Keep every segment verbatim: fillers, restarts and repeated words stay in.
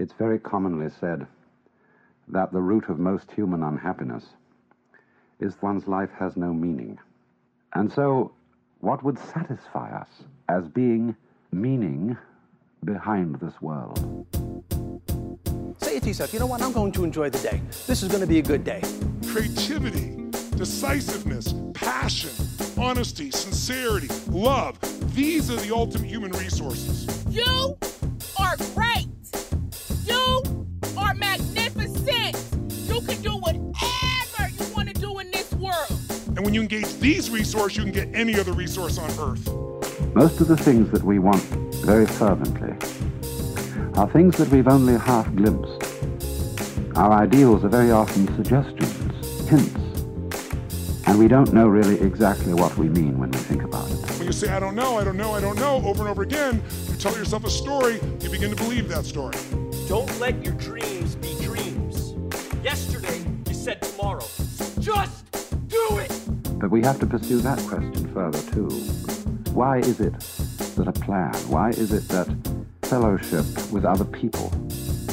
It's very commonly said that the root of most human unhappiness is one's life has no meaning. And so what would satisfy us as being meaning behind this world? Say to yourself, you know what, I'm going to enjoy the day. This is going to be a good day. Creativity, decisiveness, passion, honesty, sincerity, love. These are the ultimate human resources. You are great. You are magnificent. You can do whatever you want to do in this world. And when you engage these resources, you can get any other resource on earth. Most of the things that we want very fervently are things that we've only half glimpsed. Our ideals are very often suggestions, hints, and we don't know really exactly what we mean when we think about it. When you say, I don't know, I don't know, I don't know, over and over again, you tell yourself a story, you begin to believe that story. Don't let your dreams be dreams. Yesterday, you said tomorrow. Just do it! But we have to pursue that question further, too. Why is it that a plan, why is it that fellowship with other people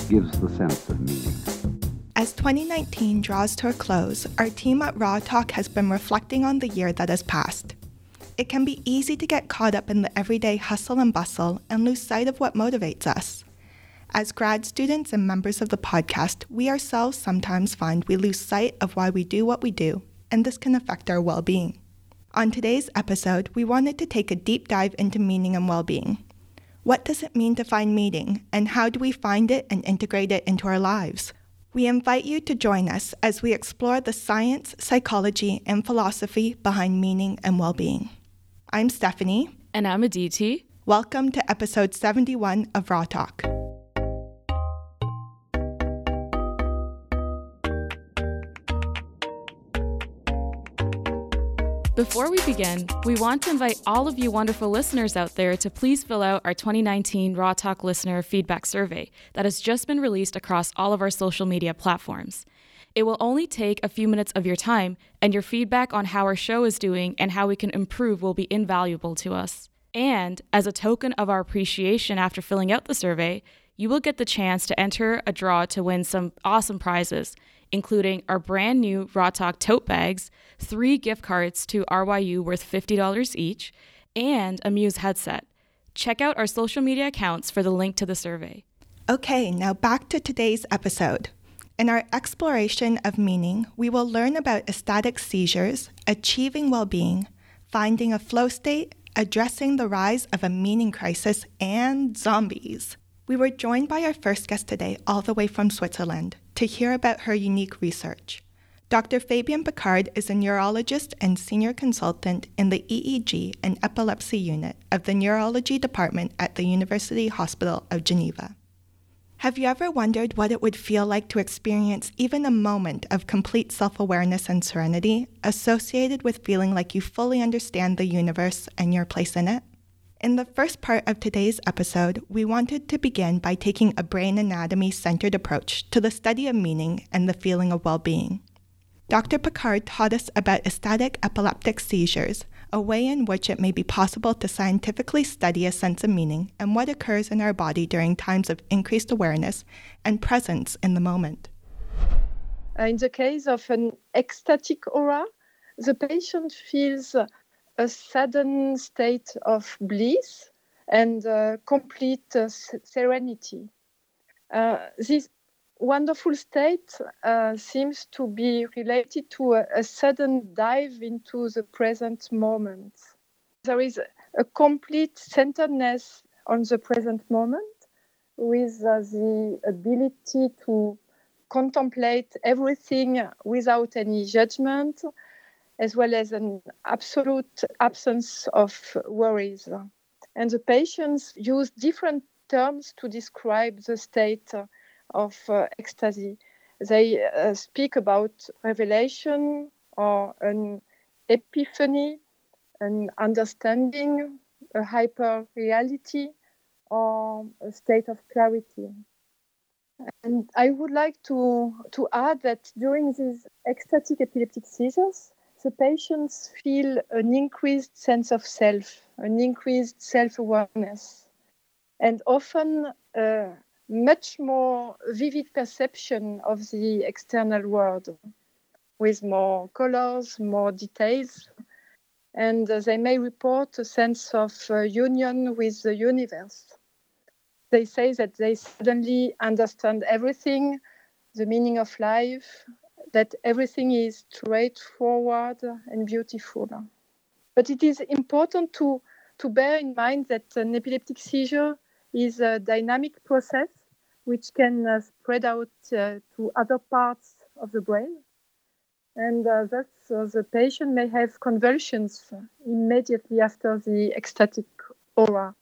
gives the sense of meaning? As twenty nineteen draws to a close, our team at Raw Talk has been reflecting on the year that has passed. It can be easy to get caught up in the everyday hustle and bustle and lose sight of what motivates us. As grad students and members of the podcast, we ourselves sometimes find we lose sight of why we do what we do, and this can affect our well-being. On today's episode, we wanted to take a deep dive into meaning and well-being. What does it mean to find meaning, and how do we find it and integrate it into our lives? We invite you to join us as we explore the science, psychology, and philosophy behind meaning and well-being. I'm Stephanie. And I'm Aditi. Welcome to episode seventy-one of Raw Talk. Before we begin, we want to invite all of you wonderful listeners out there to please fill out our twenty nineteen Raw Talk Listener Feedback Survey that has just been released across all of our social media platforms. It will only take a few minutes of your time, and your feedback on how our show is doing and how we can improve will be invaluable to us. And as a token of our appreciation after filling out the survey, you will get the chance to enter a draw to win some awesome prizes, including our brand new Raw Talk tote bags, three gift cards to R Y U worth fifty dollars each, and a Muse headset. Check out our social media accounts for the link to the survey. Okay, now back to today's episode. In our exploration of meaning, we will learn about ecstatic seizures, achieving well-being, finding a flow state, addressing the rise of a meaning crisis, and zombies. We were joined by our first guest today, all the way from Switzerland, to hear about her unique research. Doctor Fabienne Picard is a neurologist and senior consultant in the E E G and Epilepsy Unit of the Neurology Department at the University Hospital of Geneva. Have you ever wondered what it would feel like to experience even a moment of complete self-awareness and serenity associated with feeling like you fully understand the universe and your place in it? In the first part of today's episode, we wanted to begin by taking a brain anatomy-centered approach to the study of meaning and the feeling of well-being. Doctor Picard taught us about ecstatic epileptic seizures, a way in which it may be possible to scientifically study a sense of meaning and what occurs in our body during times of increased awareness and presence in the moment. In the case of an ecstatic aura, the patient feels a sudden state of bliss and uh, complete uh, serenity. Uh, this wonderful state uh, seems to be related to a, a sudden dive into the present moment. There is a complete centeredness on the present moment with uh, the ability to contemplate everything without any judgment, as well as an absolute absence of worries. And the patients use different terms to describe the state of uh, ecstasy. They uh, speak about revelation or an epiphany, an understanding, a hyper-reality, or a state of clarity. And I would like to, to add that during these ecstatic epileptic seizures, the patients feel an increased sense of self, an increased self-awareness, and often uh, much more vivid perception of the external world with more colors, more details, and they may report a sense of uh, union with the universe. They say that they suddenly understand everything, the meaning of life, that everything is straightforward and beautiful. But it is important to, to bear in mind that an epileptic seizure is a dynamic process which can uh, spread out uh, to other parts of the brain. And uh, thus uh, the patient may have convulsions immediately after the ecstatic aura.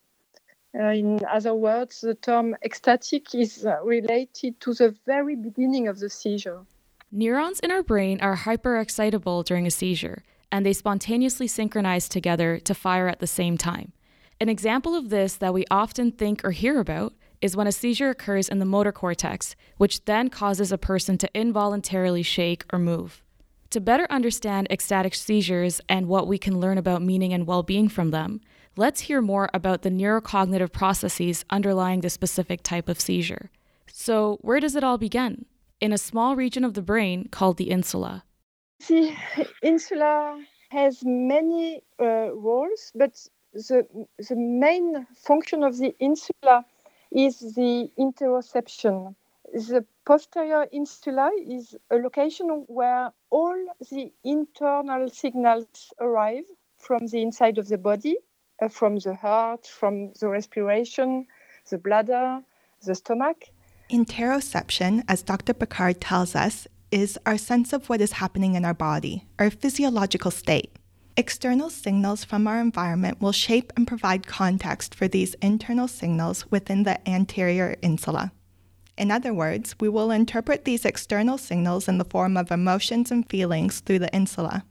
Uh, in other words, the term ecstatic is uh, related to the very beginning of the seizure. Neurons in our brain are hyperexcitable during a seizure, and they spontaneously synchronize together to fire at the same time. An example of this that we often think or hear about is when a seizure occurs in the motor cortex, which then causes a person to involuntarily shake or move. To better understand ecstatic seizures and what we can learn about meaning and well-being from them, let's hear more about the neurocognitive processes underlying this specific type of seizure. So, where does it all begin? In a small region of the brain called the insula. The insula has many uh, roles, but the, the main function of the insula is the interoception. The posterior insula is a location where all the internal signals arrive from the inside of the body, uh, from the heart, from the respiration, the bladder, the stomach. Interoception, as Doctor Picard tells us, is our sense of what is happening in our body, our physiological state. External signals from our environment will shape and provide context for these internal signals within the anterior insula. In other words, we will interpret these external signals in the form of emotions and feelings through the insula.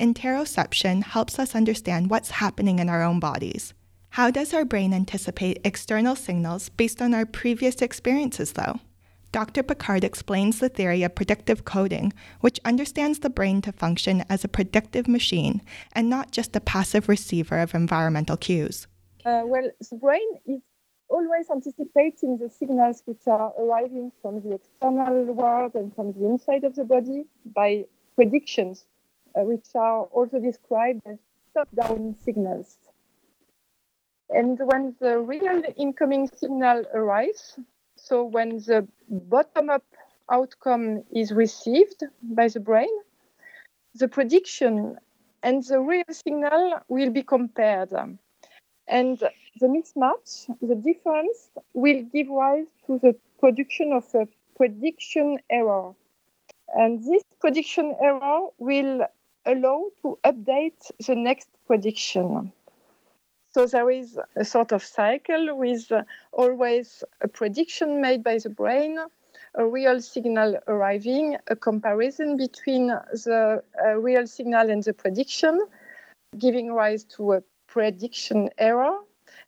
Interoception helps us understand what's happening in our own bodies. How does our brain anticipate external signals based on our previous experiences, though? Doctor Picard explains the theory of predictive coding, which understands the brain to function as a predictive machine and not just a passive receiver of environmental cues. Uh, well, the brain is always anticipating the signals which are arriving from the external world and from the inside of the body by predictions, uh, which are also described as top-down signals. And when the real incoming signal arrives, so when the bottom-up outcome is received by the brain, the prediction and the real signal will be compared. And the mismatch, the difference, will give rise to the production of a prediction error. And this prediction error will allow to update the next prediction. So there is a sort of cycle with always a prediction made by the brain, a real signal arriving, a comparison between the uh, real signal and the prediction, giving rise to a prediction error,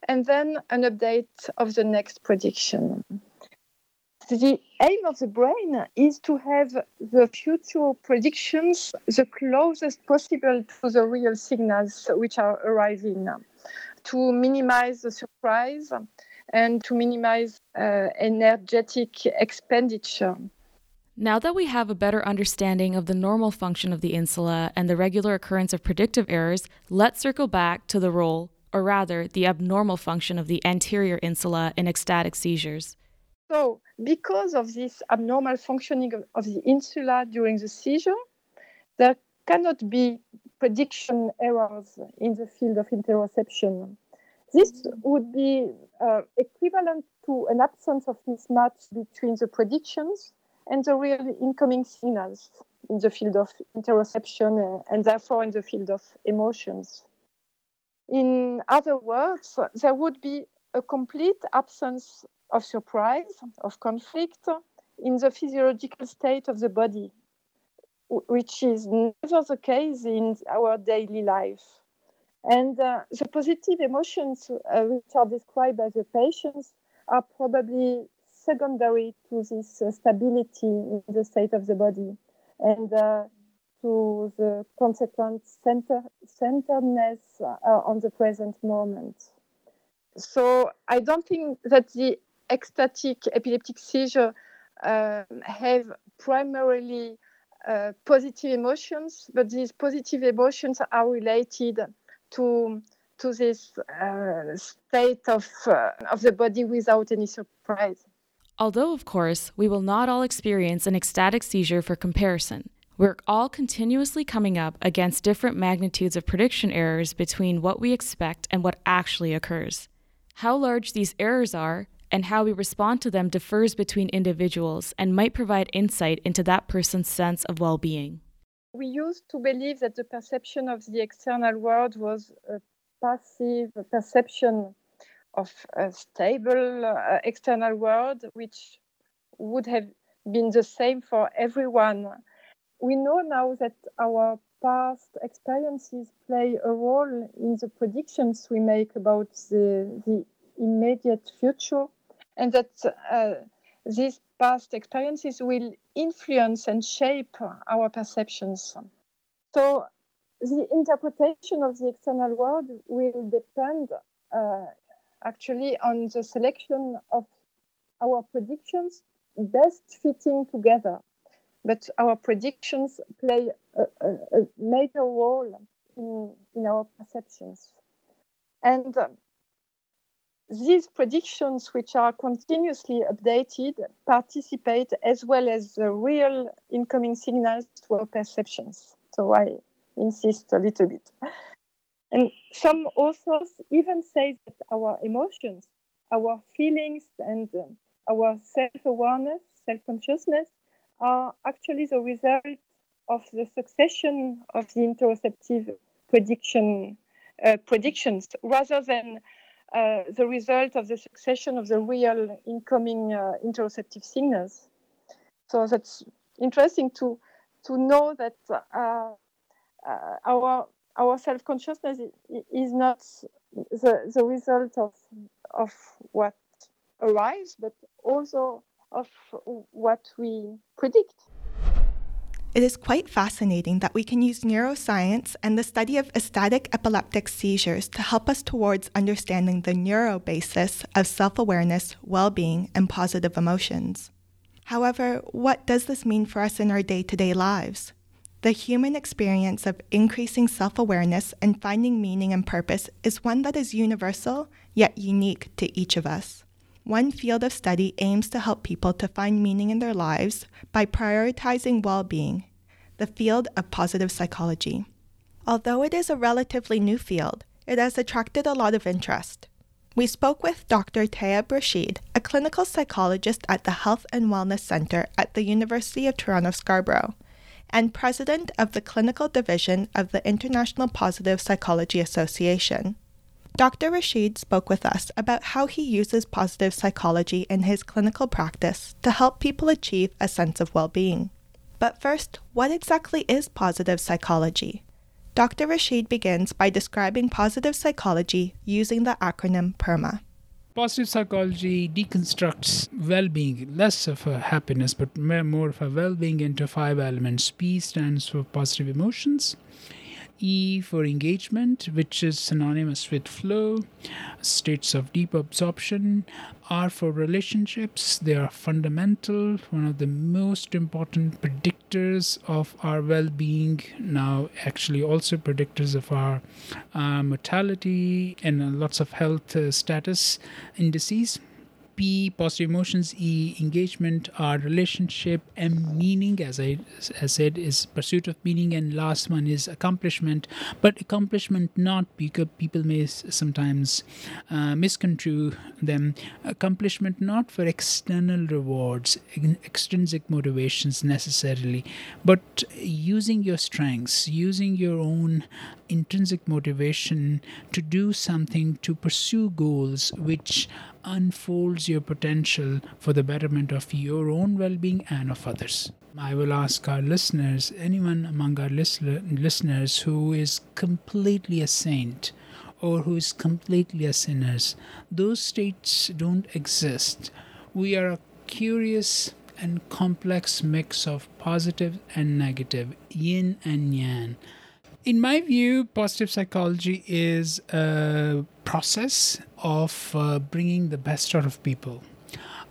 and then an update of the next prediction. The aim of the brain is to have the future predictions the closest possible to the real signals which are arriving, to minimize the surprise and to minimize uh, energetic expenditure. Now that we have a better understanding of the normal function of the insula and the regular occurrence of predictive errors, let's circle back to the role, or rather the abnormal function of the anterior insula in ecstatic seizures. So, because of this abnormal functioning of, of the insula during the seizure, there cannot be prediction errors in the field of interoception. This would be uh, equivalent to an absence of mismatch between the predictions and the real incoming signals in the field of interoception and therefore in the field of emotions. In other words, there would be a complete absence of surprise, of conflict in the physiological state of the body, which is never the case in our daily life. And uh, the positive emotions uh, which are described by the patients are probably secondary to this uh, stability in the state of the body and uh, to the consequent center- centeredness uh, on the present moment. So I don't think that the ecstatic epileptic seizure uh, have primarily uh, positive emotions, but these positive emotions are related to to this uh, state of uh, of the body without any surprise. Although, of course, we will not all experience an ecstatic seizure for comparison. We're all continuously coming up against different magnitudes of prediction errors between what we expect and what actually occurs. How large these errors are and how we respond to them differs between individuals and might provide insight into that person's sense of well-being. We used to believe that the perception of the external world was a passive perception of a stable uh, external world, which would have been the same for everyone. We know now that our past experiences play a role in the predictions we make about the, the immediate future, and that uh, these past experiences will influence and shape our perceptions. So the interpretation of the external world will depend uh, actually on the selection of our predictions best fitting together. But our predictions play a, a, a major role in, in our perceptions. And um, these predictions, which are continuously updated, participate as well as the real incoming signals to our perceptions. So I insist a little bit. And some authors even say that our emotions, our feelings, and um, our self-awareness, self-consciousness are actually the result of the succession of the interoceptive prediction uh, predictions, rather than uh, the result of the succession of the real incoming uh, interoceptive signals. So that's interesting to to know that uh, uh, our Our self-consciousness is not the, the result of of what arrives, but also of what we predict. It is quite fascinating that we can use neuroscience and the study of ecstatic epileptic seizures to help us towards understanding the neuro basis of self-awareness, well-being, and positive emotions. However, what does this mean for us in our day-to-day lives? The human experience of increasing self-awareness and finding meaning and purpose is one that is universal, yet unique to each of us. One field of study aims to help people to find meaning in their lives by prioritizing well-being, the field of positive psychology. Although it is a relatively new field, it has attracted a lot of interest. We spoke with Doctor Tayab Rashid, a clinical psychologist at the Health and Wellness Center at the University of Toronto Scarborough, and president of the clinical division of the International Positive Psychology Association. Doctor Rashid spoke with us about how he uses positive psychology in his clinical practice to help people achieve a sense of well-being. But first, what exactly is positive psychology? Doctor Rashid begins by describing positive psychology using the acronym PERMA. Positive psychology deconstructs well-being, less of a happiness, but more of a well-being into five elements. P stands for positive emotions, E for engagement, which is synonymous with flow, states of deep absorption, R for relationships. They are fundamental, one of the most important predictors of our well-being, now actually also predictors of our uh, mortality and uh, lots of health uh, status indices. P, positive emotions, E, engagement, R, relationship, M, meaning, as I, I said, is pursuit of meaning, and last one is accomplishment. But accomplishment not because people may sometimes uh, misconstrue them. Accomplishment not for external rewards, extrinsic motivations necessarily, but using your strengths, using your own intrinsic motivation to do something, to pursue goals which unfolds your potential for the betterment of your own well-being and of others. I will ask our listeners, anyone among our listeners who is completely a saint or who is completely a sinner, those states don't exist. We are a curious and complex mix of positive and negative, yin and yang. In my view, positive psychology is a process of uh, bringing the best out of people.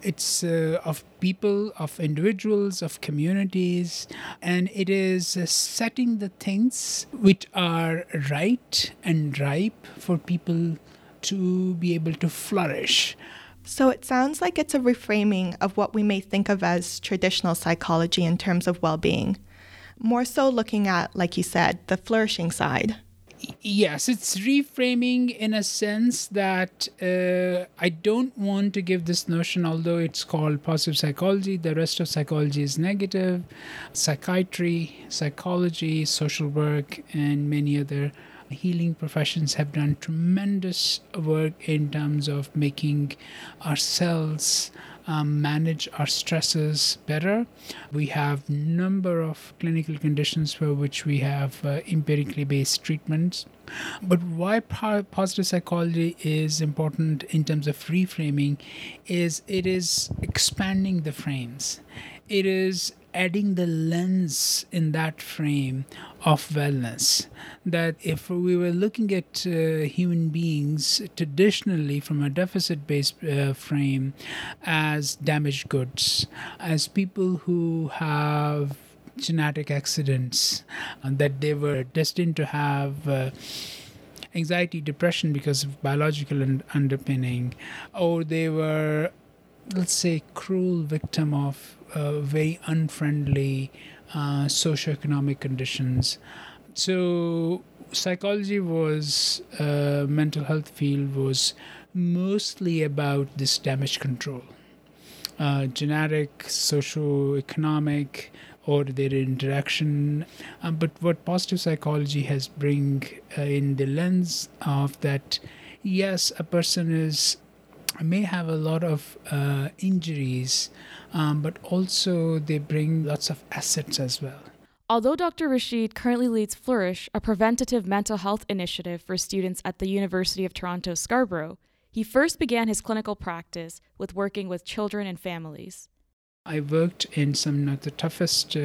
It's uh, of people, of individuals, of communities, and it is uh, setting the things which are right and ripe for people to be able to flourish. So it sounds like it's a reframing of what we may think of as traditional psychology in terms of well-being, more so looking at, like you said, the flourishing side. Yes, it's reframing in a sense that uh, I don't want to give this notion, although it's called positive psychology, the rest of psychology is negative. Psychiatry, psychology, social work, and many other healing professions have done tremendous work in terms of making ourselves Um, manage our stresses better. We have number of clinical conditions for which we have uh, empirically based treatments. But why po- positive psychology is important in terms of reframing is it is expanding the frames. It is adding the lens in that frame of wellness, that if we were looking at uh, human beings traditionally from a deficit-based uh, frame as damaged goods, as people who have genetic accidents, and that they were destined to have uh, anxiety, depression because of biological un- underpinning, or they were, let's say, cruel victim of Uh, very unfriendly uh, socioeconomic conditions. So psychology was, uh, mental health field was mostly about this damage control, uh, genetic, socioeconomic, or their interaction. Um, but what positive psychology has bring uh, in the lens of that, yes, a person is may have a lot of uh, injuries, um, but also they bring lots of assets as well. Although Doctor Rashid currently leads Flourish, a preventative mental health initiative for students at the University of Toronto Scarborough, he first began his clinical practice with working with children and families. I worked in some of the toughest uh,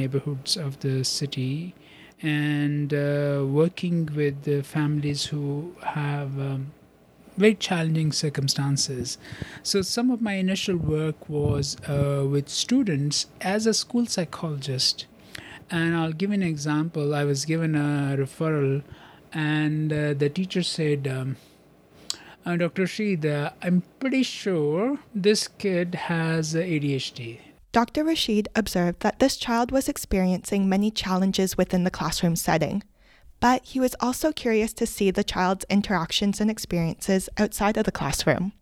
neighborhoods of the city, and uh, working with the families who have Um, very challenging circumstances. So some of my initial work was uh, with students as a school psychologist. And I'll give an example. I was given a referral, and uh, the teacher said, um, uh, Doctor Rashid, uh, I'm pretty sure this kid has A D H D. Doctor Rashid observed that this child was experiencing many challenges within the classroom setting, but he was also curious to see the child's interactions and experiences outside of the classroom.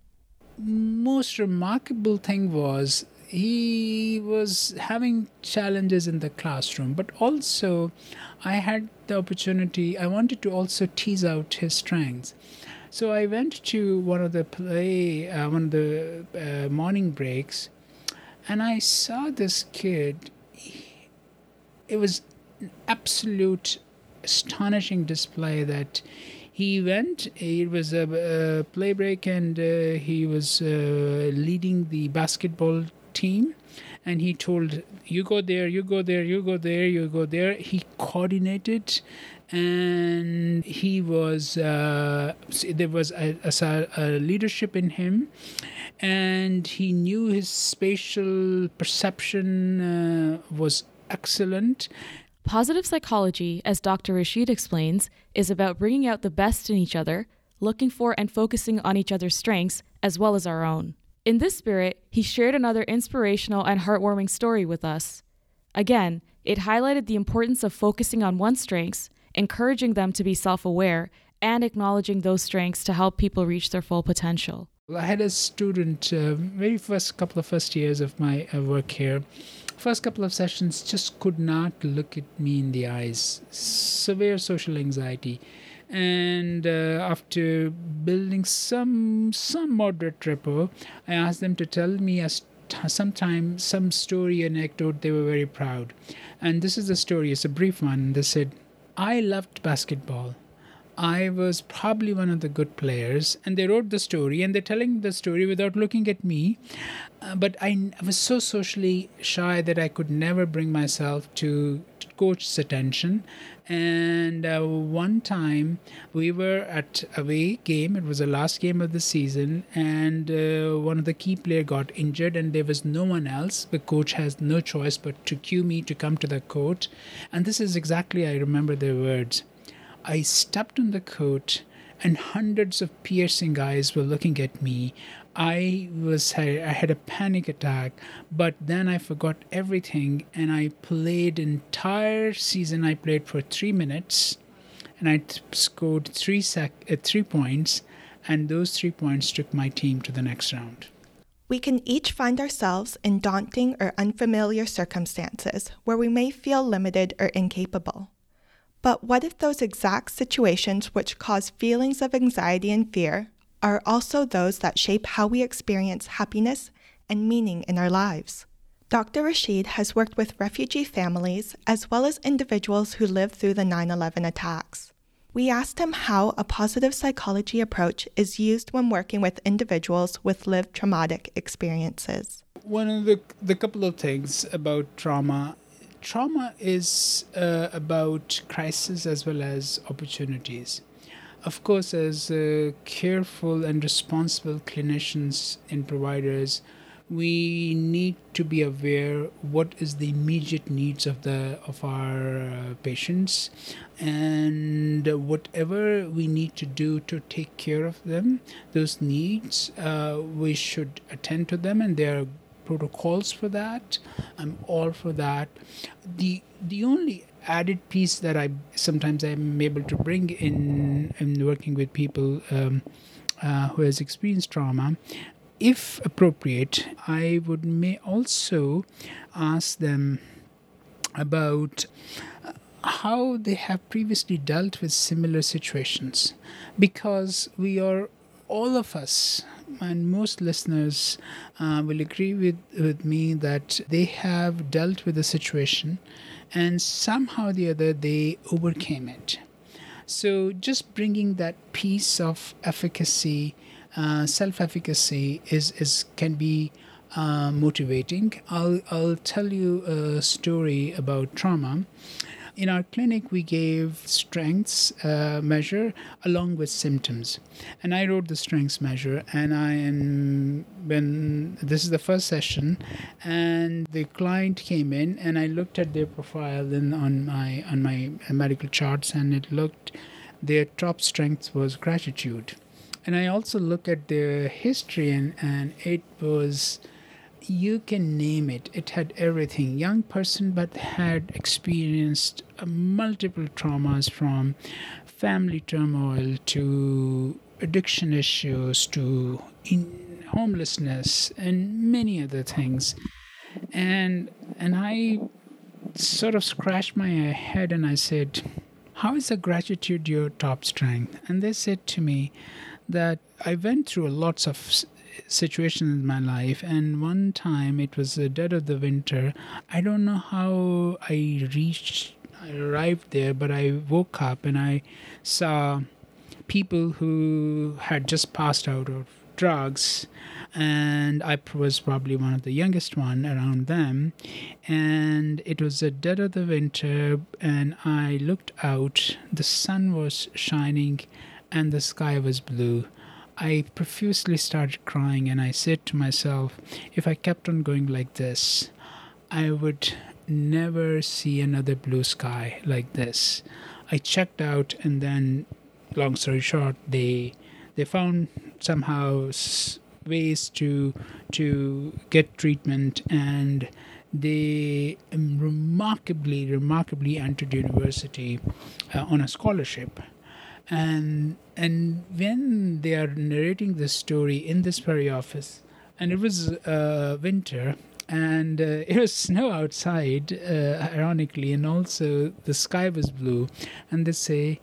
Most remarkable thing was he was having challenges in the classroom, but also I had the opportunity, I wanted to also tease out his strengths. So I went to one of the play, uh, one of the uh, morning breaks, and I saw this kid. He, it was an absolute astonishing display that he went, it was a, a play break, and uh, he was uh, leading the basketball team, and he told, you go there, you go there, you go there, you go there. He coordinated, and he was, uh, there was a, a, a leadership in him, and he knew his spatial perception uh, was excellent. Positive psychology, as Doctor Rashid explains, is about bringing out the best in each other, looking for and focusing on each other's strengths as well as our own. In this spirit, he shared another inspirational and heartwarming story with us. Again, it highlighted the importance of focusing on one's strengths, encouraging them to be self-aware, and acknowledging those strengths to help people reach their full potential. I had a student, uh, very first couple of first years of my uh, work here, first couple of sessions just could not look at me in the eyes, severe social anxiety. And uh, after building some some moderate rapport, I asked them to tell me a st- sometime some story, anecdote they were very proud. And this is the story, it's a brief one. They said, I loved basketball. I was probably one of the good players, and they wrote the story, and they're telling the story without looking at me. Uh, but I, I was so socially shy that I could never bring myself to, to coach's attention. And uh, one time we were at away game. It was the last game of the season, and uh, one of the key player got injured, and there was no one else. The coach has no choice but to cue me to come to the court. And this is exactly, I remember their words. I stepped on the court, and hundreds of piercing eyes were looking at me. I was I had a panic attack, but then I forgot everything, and I played entire season. I played for three minutes, and I t- scored three sec uh, three points, and those three points took my team to the next round. We can each find ourselves in daunting or unfamiliar circumstances where we may feel limited or incapable. But what if those exact situations which cause feelings of anxiety and fear are also those that shape how we experience happiness and meaning in our lives? Doctor Rashid has worked with refugee families as well as individuals who lived through the nine eleven attacks. We asked him how a positive psychology approach is used when working with individuals with lived traumatic experiences. One of the, the couple of things about trauma Trauma is uh, about crisis as well as opportunities. Of course, as uh, careful and responsible clinicians and providers, we need to be aware what is the immediate needs of the of our uh, patients, and whatever we need to do to take care of them, those needs, uh, we should attend to them, and they are protocols for that. I'm all for that. The the only added piece that I sometimes I'm able to bring in in working with people um, uh, who has experienced trauma, if appropriate, I would may also ask them about how they have previously dealt with similar situations, because we are all of us, and most listeners uh, will agree with, with me that they have dealt with the situation, and somehow or the other they overcame it. So just bringing that piece of efficacy, uh, self-efficacy is, is can be uh, motivating. I'll, I'll tell you a story about trauma. In our clinic, we gave strengths uh, measure along with symptoms. And I wrote the strengths measure, and I am, when this is the first session, and the client came in, and I looked at their profile and on my on my medical charts, and it looked, their top strength was gratitude. And I also looked at their history, and, and it was, you can name it. It had everything. Young person, but had experienced uh, multiple traumas, from family turmoil to addiction issues to in homelessness and many other things. And and I sort of scratched my head and I said, how is the gratitude your top strength? And they said to me that I went through lots of situation in my life, and one time it was the dead of the winter. I don't know how I reached I arrived there, but I woke up and I saw people who had just passed out of drugs, and I was probably one of the youngest one around them, and it was the dead of the winter, and I looked out, the sun was shining and the sky was blue. I profusely started crying, and I said to myself, if I kept on going like this, I would never see another blue sky like this. I checked out, and then, long story short, they they found somehow ways to to get treatment, and they remarkably, remarkably entered university uh, on a scholarship. And and when they are narrating this story in this very office, and it was uh, winter, and uh, it was snow outside, uh, ironically, and also the sky was blue, and they say,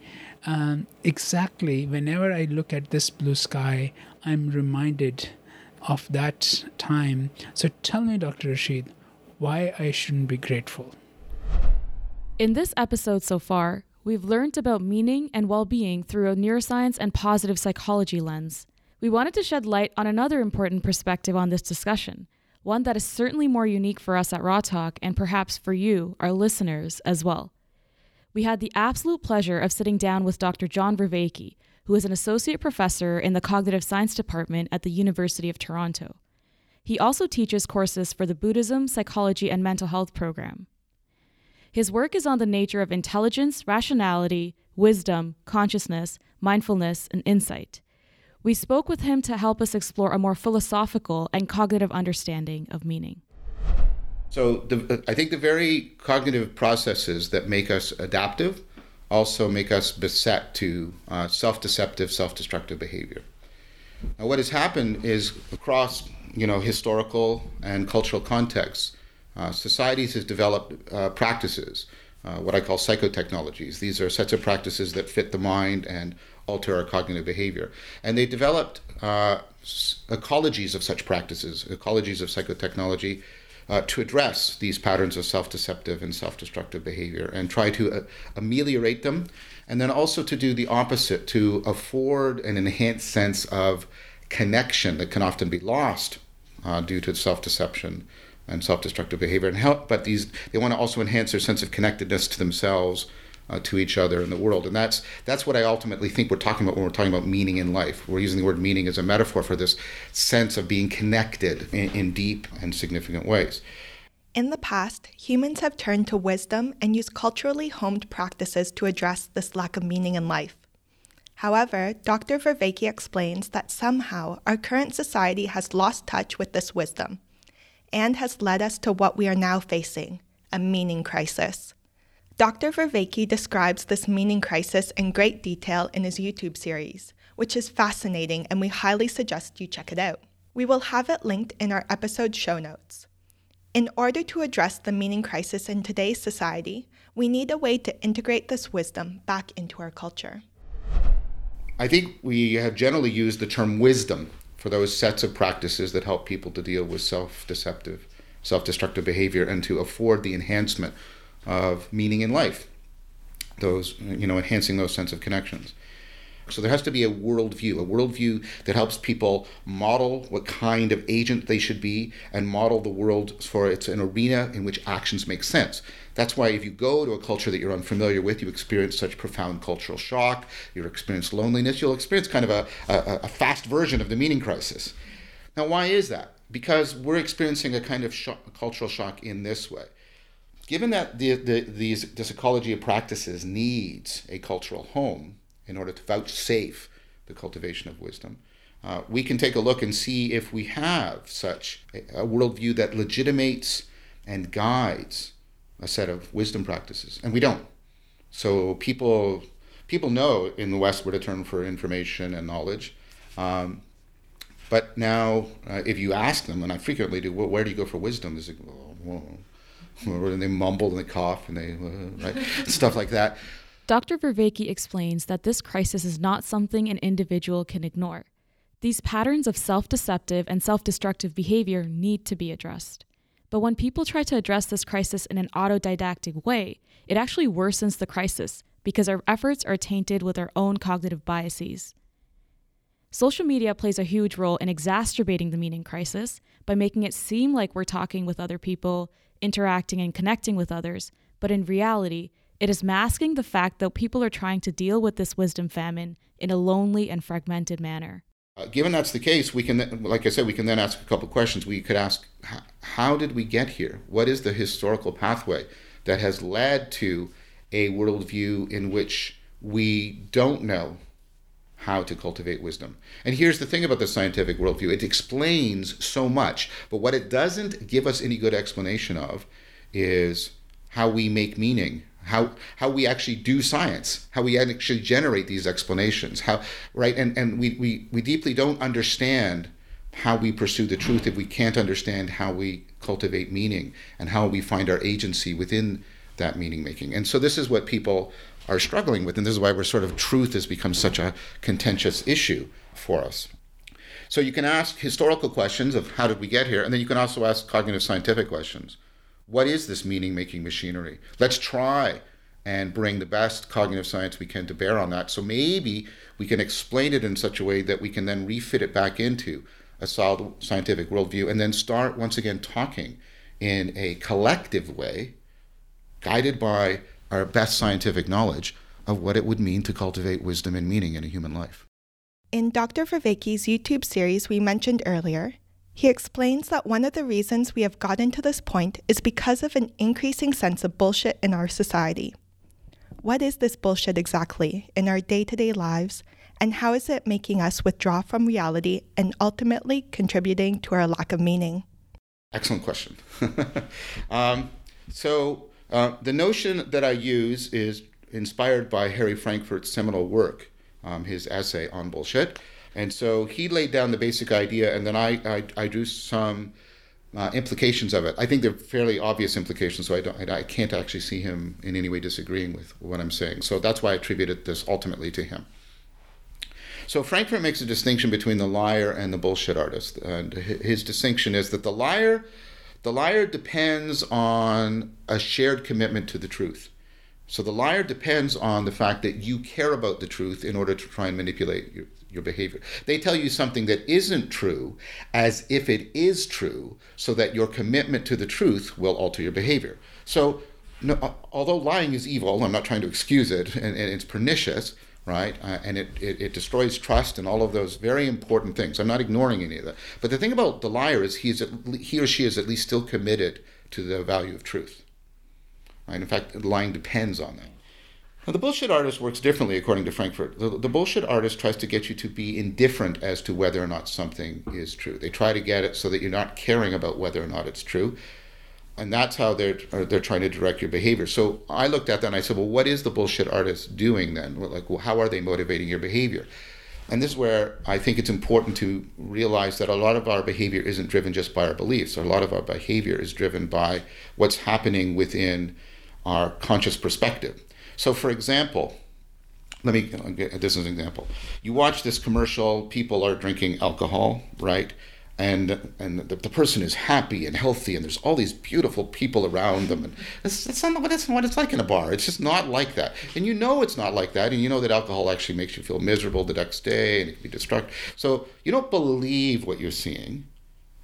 um, exactly, whenever I look at this blue sky, I'm reminded of that time. So tell me, Doctor Rashid, why I shouldn't be grateful. In this episode so far, We've learned about meaning and well-being through a neuroscience and positive psychology lens. We wanted to shed light on another important perspective on this discussion, one that is certainly more unique for us at Raw Talk and perhaps for you, our listeners, as well. We had the absolute pleasure of sitting down with Doctor John Vervaeke, who is an associate professor in the Cognitive Science Department at the University of Toronto. He also teaches courses for the Buddhism, Psychology, and Mental Health program. His work is on the nature of intelligence, rationality, wisdom, consciousness, mindfulness, and insight. We spoke with him to help us explore a more philosophical and cognitive understanding of meaning. So the, I think the very cognitive processes that make us adaptive also make us beset to uh, self-deceptive, self-destructive behavior. Now, what has happened is across you know, historical and cultural contexts, uh, societies have developed uh, practices, uh, what I call psychotechnologies. These are sets of practices that fit the mind and alter our cognitive behavior. And they developed uh, ecologies of such practices, ecologies of psychotechnology, uh, to address these patterns of self-deceptive and self-destructive behavior and try to uh, ameliorate them, and then also to do the opposite, to afford an enhanced sense of connection that can often be lost uh, due to self-deception and self-destructive behavior and help. But these they want to also enhance their sense of connectedness to themselves, uh, to each other, and the world. And that's that's what I ultimately think we're talking about when we're talking about meaning in life. We're using the word meaning as a metaphor for this sense of being connected in, in deep and significant ways. In the past, humans have turned to wisdom and used culturally honed practices to address this lack of meaning in life. However, Doctor Vervaeke explains that somehow our current society has lost touch with this wisdom and has led us to what we are now facing, a meaning crisis. Doctor Vervaeke describes this meaning crisis in great detail in his YouTube series, which is fascinating and we highly suggest you check it out. We will have it linked in our episode show notes. In order to address the meaning crisis in today's society, we need a way to integrate this wisdom back into our culture. I think we have generally used the term wisdom for those sets of practices that help people to deal with self-deceptive, self-destructive behavior and to afford the enhancement of meaning in life, those, you know, enhancing those sense of connections. So there has to be a worldview, a worldview that helps people model what kind of agent they should be and model the world for it's an arena in which actions make sense. That's why if you go to a culture that you're unfamiliar with, you experience such profound cultural shock, you'll experience loneliness, you'll experience kind of a, a, a fast version of the meaning crisis. Now, why is that? Because we're experiencing a kind of shock, cultural shock in this way. Given that the, the, these, this ecology of practices needs a cultural home in order to vouchsafe the cultivation of wisdom, uh, we can take a look and see if we have such a, a worldview that legitimates and guides a set of wisdom practices, and we don't. So people people know in the West we're to turn for information and knowledge, um, but now uh, if you ask them, and I frequently do, well, where do you go for wisdom? It's like, oh, whoa. And they mumble and they cough and they uh, right? stuff like that. Doctor Vervaeke explains that this crisis is not something an individual can ignore. These patterns of self-deceptive and self-destructive behavior need to be addressed. But when people try to address this crisis in an autodidactic way, it actually worsens the crisis because our efforts are tainted with our own cognitive biases. Social media plays a huge role in exacerbating the meaning crisis by making it seem like we're talking with other people, interacting and connecting with others, but in reality, it is masking the fact that people are trying to deal with this wisdom famine in a lonely and fragmented manner. Uh, given that's the case, we can, like I said, we can then ask a couple of questions. We could ask, how did we get here? What is the historical pathway that has led to a worldview in which we don't know how to cultivate wisdom? And here's the thing about the scientific worldview. It explains so much, but what it doesn't give us any good explanation of is how we make meaning, how how we actually do science, how we actually generate these explanations, how right and and we we, we deeply don't understand how we pursue the truth if we can't understand how we cultivate meaning and how we find our agency within that meaning making. And so this is what people are struggling with, and this is why we're sort of truth has become such a contentious issue for us. So you can ask historical questions of how did we get here, and then you can also ask cognitive scientific questions. What is this meaning-making machinery? Let's try and bring the best cognitive science we can to bear on that. So maybe we can explain it in such a way that we can then refit it back into a solid scientific worldview, and then start once again talking in a collective way, guided by our best scientific knowledge of what it would mean to cultivate wisdom and meaning in a human life. In Doctor Vervaeke's YouTube series we mentioned earlier, he explains that one of the reasons we have gotten to this point is because of an increasing sense of bullshit in our society. What is this bullshit exactly in our day-to-day lives, and how is it making us withdraw from reality and ultimately contributing to our lack of meaning? Excellent question. um, so uh, the notion that I use is inspired by Harry Frankfurt's seminal work, um, his essay on bullshit. And so he laid down the basic idea, and then I, I, I drew some uh, implications of it. I think they're fairly obvious implications, so I don't, I can't actually see him in any way disagreeing with what I'm saying. So that's why I attributed this ultimately to him. So Frankfurt makes a distinction between the liar and the bullshit artist. And his distinction is that the liar, the liar depends on a shared commitment to the truth. So the liar depends on the fact that you care about the truth in order to try and manipulate your, your behavior. They tell you something that isn't true as if it is true, so that your commitment to the truth will alter your behavior. So no, although lying is evil, I'm not trying to excuse it, and, and it's pernicious, right? Uh, and it, it, it destroys trust and all of those very important things. I'm not ignoring any of that. But the thing about the liar is he's at, he or she is at least still committed to the value of truth. And in fact, lying depends on that. Now, the bullshit artist works differently, according to Frankfurt. The, the bullshit artist tries to get you to be indifferent as to whether or not something is true. They try to get it so that you're not caring about whether or not it's true. And that's how they're they're trying to direct your behavior. So I looked at that and I said, well, what is the bullshit artist doing then? Like, well, how are they motivating your behavior? And this is where I think it's important to realize that a lot of our behavior isn't driven just by our beliefs. A lot of our behavior is driven by what's happening within our conscious perspective. So for example, let me get this as an example. You watch this commercial, people are drinking alcohol, right? And and the, the person is happy and healthy, and there's all these beautiful people around them. And that's, that's not what it's, what it's like in a bar. It's just not like that. And you know it's not like that, and you know that alcohol actually makes you feel miserable the next day, and it can be destructive. So you don't believe what you're seeing,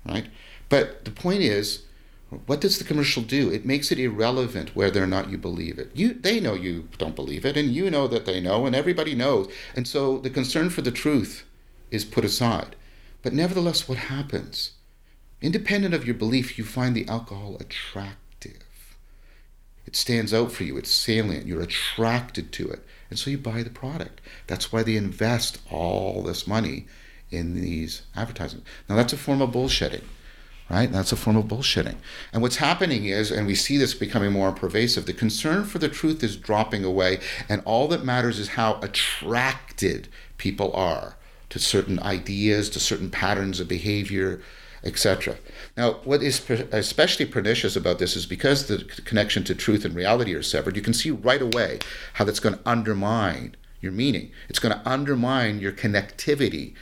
right? But the point is, what does the commercial do? It makes it irrelevant whether or not you believe it. You, they know you don't believe it, and you know that they know, and everybody knows. And so the concern for the truth is put aside. But nevertheless, what happens? Independent of your belief, you find the alcohol attractive. It stands out for you. It's salient. You're attracted to it. And so you buy the product. That's why they invest all this money in these advertisements. Now, that's a form of bullshitting. Right? That's a form of bullshitting. And what's happening is, and we see this becoming more pervasive, the concern for the truth is dropping away, and all that matters is how attracted people are to certain ideas, to certain patterns of behavior, et cetera. Now, what is per- especially pernicious about this is because the connection to truth and reality are severed, you can see right away how that's going to undermine your meaning. It's going to undermine your connectivity,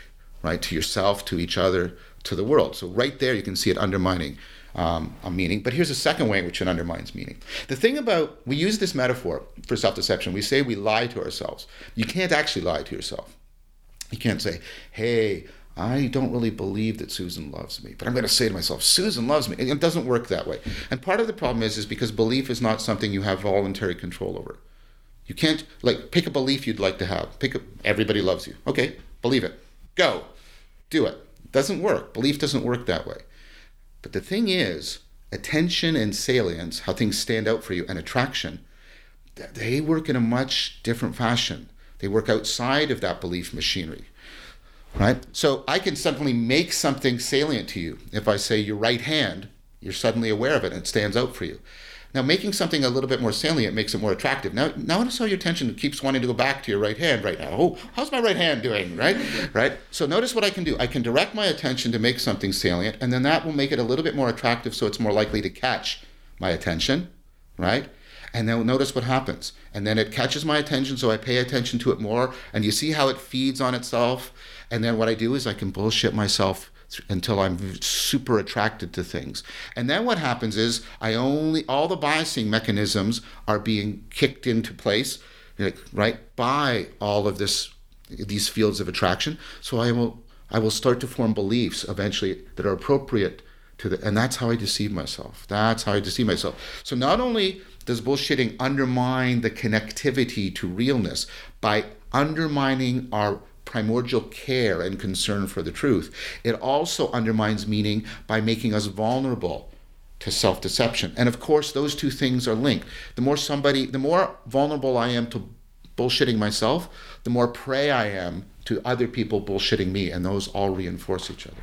right, to yourself, to each other, to the world. So right there, you can see it undermining um, a meaning. But here's a second way in which it undermines meaning. The thing about, we use this metaphor for self-deception. We say we lie to ourselves. You can't actually lie to yourself. You can't say, hey, I don't really believe that Susan loves me, but I'm going to say to myself, Susan loves me. It doesn't work that way. And part of the problem is, is because belief is not something you have voluntary control over. You can't, like, pick a belief you'd like to have. Pick a, everybody loves you. Okay, believe it. Go. Do it. Doesn't work. Belief doesn't work that way. But the thing is, attention and salience, how things stand out for you, and attraction, they work in a much different fashion. They work outside of that belief machinery, right? So I can suddenly make something salient to you. If I say your right hand, you're suddenly aware of it and it stands out for you. Now, making something a little bit more salient makes it more attractive. Now, notice how your attention keeps wanting to go back to your right hand right now. Oh, how's my right hand doing, right? Right? So notice what I can do. I can direct my attention to make something salient, and then that will make it a little bit more attractive, so it's more likely to catch my attention, right? And then notice what happens. And then it catches my attention, so I pay attention to it more. And you see how it feeds on itself. And then what I do is I can bullshit myself until I'm super attracted to things. And then what happens is I only, all the biasing mechanisms are being kicked into place, right, by all of this, these fields of attraction. So I will, I will start to form beliefs eventually that are appropriate to the, and that's how I deceive myself. That's how I deceive myself. So not only does bullshitting undermine the connectivity to realness by undermining our primordial care and concern for the truth, it also undermines meaning by making us vulnerable to self-deception. And of course, those two things are linked. The more somebody, the more vulnerable I am to bullshitting myself, the more prey I am to other people bullshitting me, and those all reinforce each other.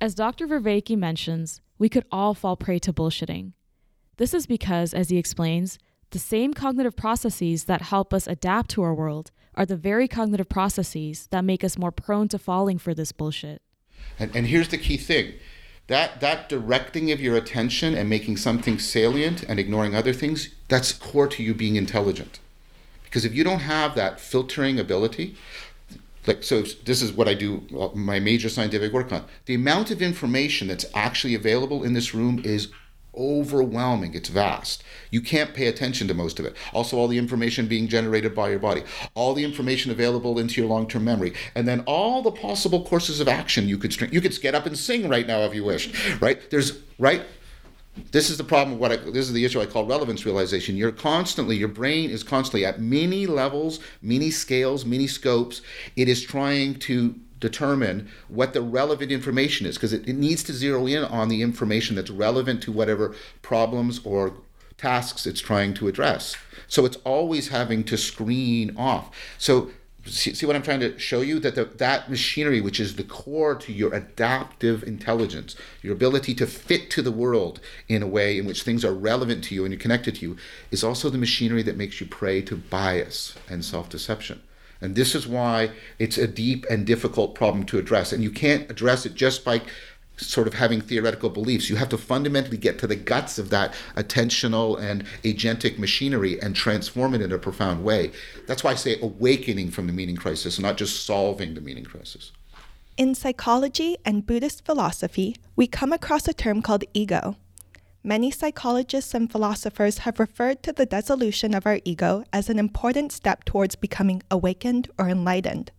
As Doctor Vervaeke mentions, we could all fall prey to bullshitting. This is because, as he explains, the same cognitive processes that help us adapt to our world are the very cognitive processes that make us more prone to falling for this bullshit. And, and here's the key thing. That that directing of your attention and making something salient and ignoring other things, that's core to you being intelligent. Because if you don't have that filtering ability, like, so this is what I do my major scientific work on. The amount of information that's actually available in this room is overwhelming. It's vast. You can't pay attention to most of it. Also, all the information being generated by your body, all the information available into your long-term memory, and then all the possible courses of action you could string. You could get up and sing right now if you wished, right? There's, right? This is the problem. What I, this is the issue I call relevance realization. You're constantly, your brain is constantly at many levels, many scales, many scopes. It is trying to determine what the relevant information is, because it, it needs to zero in on the information that's relevant to whatever problems or tasks it's trying to address. So it's always having to screen off. So see, see what I'm trying to show you? That the, that machinery, which is the core to your adaptive intelligence, your ability to fit to the world in a way in which things are relevant to you and you're connected to you, is also the machinery that makes you prey to bias and self-deception. And this is why it's a deep and difficult problem to address. And you can't address it just by sort of having theoretical beliefs. You have to fundamentally get to the guts of that attentional and agentic machinery and transform it in a profound way. That's why I say awakening from the meaning crisis, not just solving the meaning crisis. In psychology and Buddhist philosophy, we come across a term called ego. Many psychologists and philosophers have referred to the dissolution of our ego as an important step towards becoming awakened or enlightened.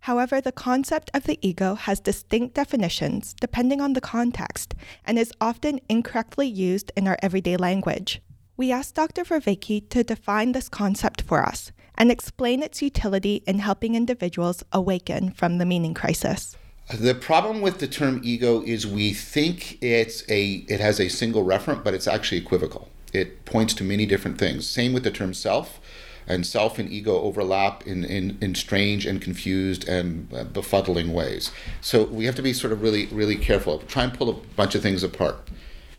However, the concept of the ego has distinct definitions depending on the context and is often incorrectly used in our everyday language. We asked Doctor Vervaeke to define this concept for us and explain its utility in helping individuals awaken from the meaning crisis. The problem with the term ego is we think it's a it has a single referent, but it's actually equivocal. It points to many different things. Same with the term self, and self and ego overlap in, in, in strange and confused and befuddling ways. So we have to be sort of really, really careful. Try and pull a bunch of things apart.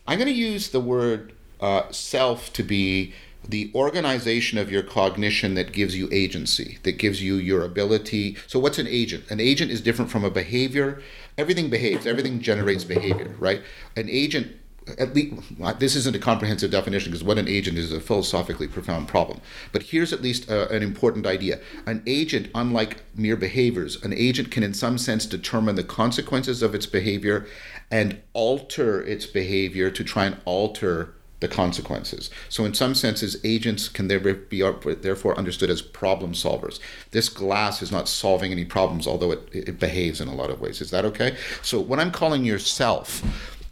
I'm going to use the word uh, self to be the organization of your cognition that gives you agency, that gives you your ability. So what's an agent? An agent is different from a behavior. Everything behaves, everything generates behavior, right? An agent, at least, this isn't a comprehensive definition because what an agent is a philosophically profound problem. But here's at least a, an important idea. An agent, unlike mere behaviors, an agent can in some sense determine the consequences of its behavior and alter its behavior to try and alter the consequences. So in some senses, agents can be therefore understood as problem solvers. This glass is not solving any problems, although it, it behaves in a lot of ways. Is that okay? So what I'm calling yourself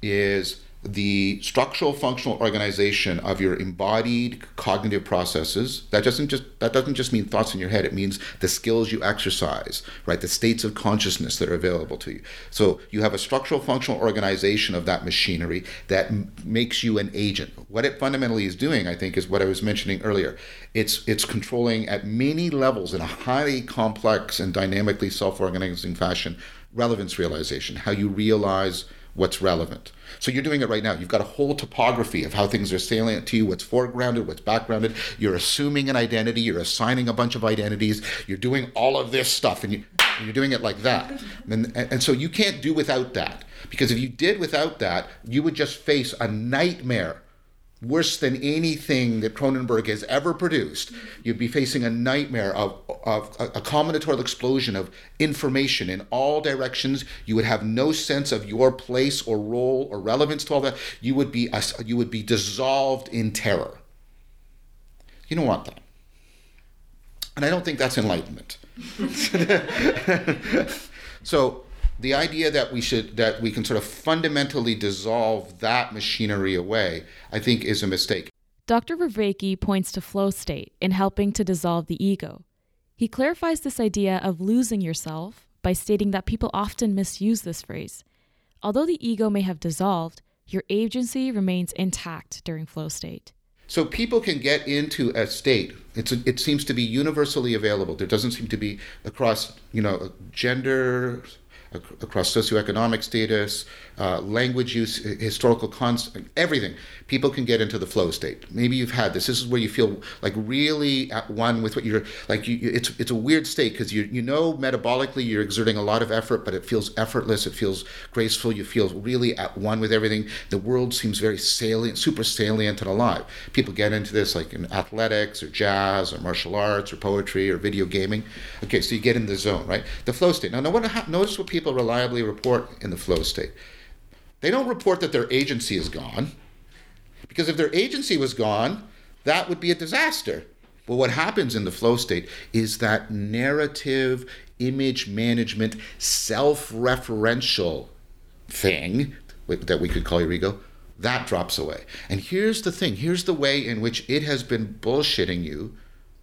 is the structural functional organization of your embodied cognitive processes. That doesn't just that doesn't just mean thoughts in your head. It means the skills you exercise, right? The states of consciousness that are available to you. So you have a structural functional organization of that machinery that m- makes you an agent. What it fundamentally is doing, I think, is what I was mentioning earlier. It's it's controlling at many levels in a highly complex and dynamically self-organizing fashion relevance realization, how you realize what's relevant. So you're doing it right now. You've got a whole topography of how things are salient to you, what's foregrounded, what's backgrounded. You're assuming an identity. You're assigning a bunch of identities. You're doing all of this stuff, and you, you're doing it like that. And, and so you can't do without that, because if you did without that, you would just face a nightmare worse than anything that Cronenberg has ever produced, you'd be facing a nightmare of, of a combinatorial explosion of information in all directions. You would have no sense of your place or role or relevance to all that. You would be, you would be dissolved in terror. You don't want that. And I don't think that's enlightenment. So the idea that we should, that we can sort of fundamentally dissolve that machinery away, I think is a mistake. Doctor Vervaeke points to flow state in helping to dissolve the ego. He clarifies this idea of losing yourself by stating that people often misuse this phrase. Although the ego may have dissolved, your agency remains intact during flow state. So people can get into a state. It's a, it seems to be universally available. There doesn't seem to be across, you know, gender, ac- across socioeconomic status, uh, language use, historical concept, everything. People can get into the flow state. Maybe you've had this. This is where you feel like really at one with what you're like. You, it's it's a weird state because you you know metabolically you're exerting a lot of effort, but it feels effortless. It feels graceful. You feel really at one with everything. The world seems very salient, super salient and alive. People get into this like in athletics or jazz, or martial arts or poetry or video gaming. Okay, so you get in the zone, right? The flow state. Now, notice what people reliably report in the flow state. They don't report that their agency is gone, because if their agency was gone, that would be a disaster. But what happens in the flow state is that narrative, image management, self-referential thing that we could call your ego, that drops away. And here's the thing, here's the way in which it has been bullshitting you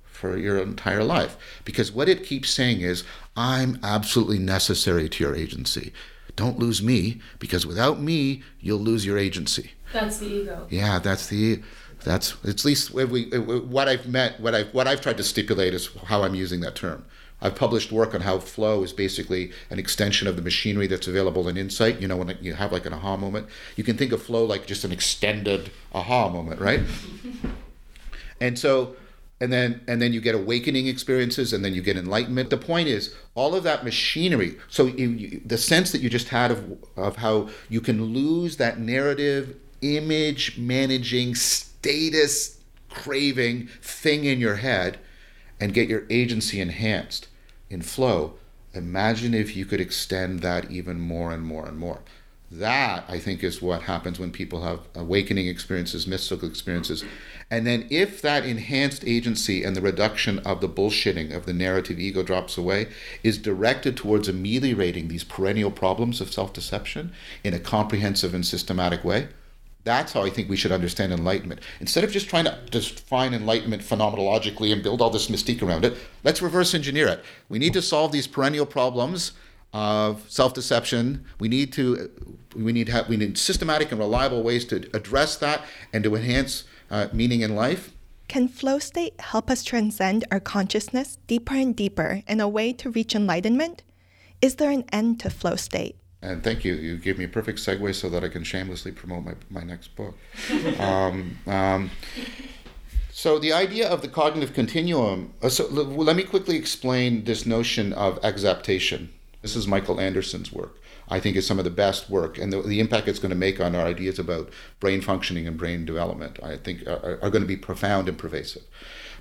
for your entire life. Because what it keeps saying is, I'm absolutely necessary to your agency. Don't lose me, because without me, you'll lose your agency. That's the ego. Yeah, that's the, that's, at least we, what I've met, what I've, what I've tried to stipulate is how I'm using that term. I've published work on how flow is basically an extension of the machinery that's available in insight. You know, when you have like an aha moment, you can think of flow like just an extended aha moment, right? And so, and then, and then you get awakening experiences, and then you get enlightenment. The point is, all of that machinery. So you, you, the sense that you just had of of how you can lose that narrative, image managing, status craving thing in your head, and get your agency enhanced. In flow, imagine if you could extend that even more and more and more. That, I think, is what happens when people have awakening experiences, mystical experiences. And then if that enhanced agency and the reduction of the bullshitting of the narrative ego drops away is directed towards ameliorating these perennial problems of self-deception in a comprehensive and systematic way, that's how I think we should understand enlightenment. Instead of just trying to define enlightenment phenomenologically and build all this mystique around it, let's reverse engineer it. We need to solve these perennial problems of self-deception. We need to, we need have, we need systematic and reliable ways to address that and to enhance uh, meaning in life. Can flow state help us transcend our consciousness deeper and deeper in a way to reach enlightenment? Is there an end to flow state? And thank you. You gave me a perfect segue so that I can shamelessly promote my, my next book. Um, um, so the idea of the cognitive continuum. Uh, so l- let me quickly explain this notion of exaptation. This is Michael Anderson's work. I think it's some of the best work, and the, the impact it's going to make on our ideas about brain functioning and brain development, I think, are, are going to be profound and pervasive.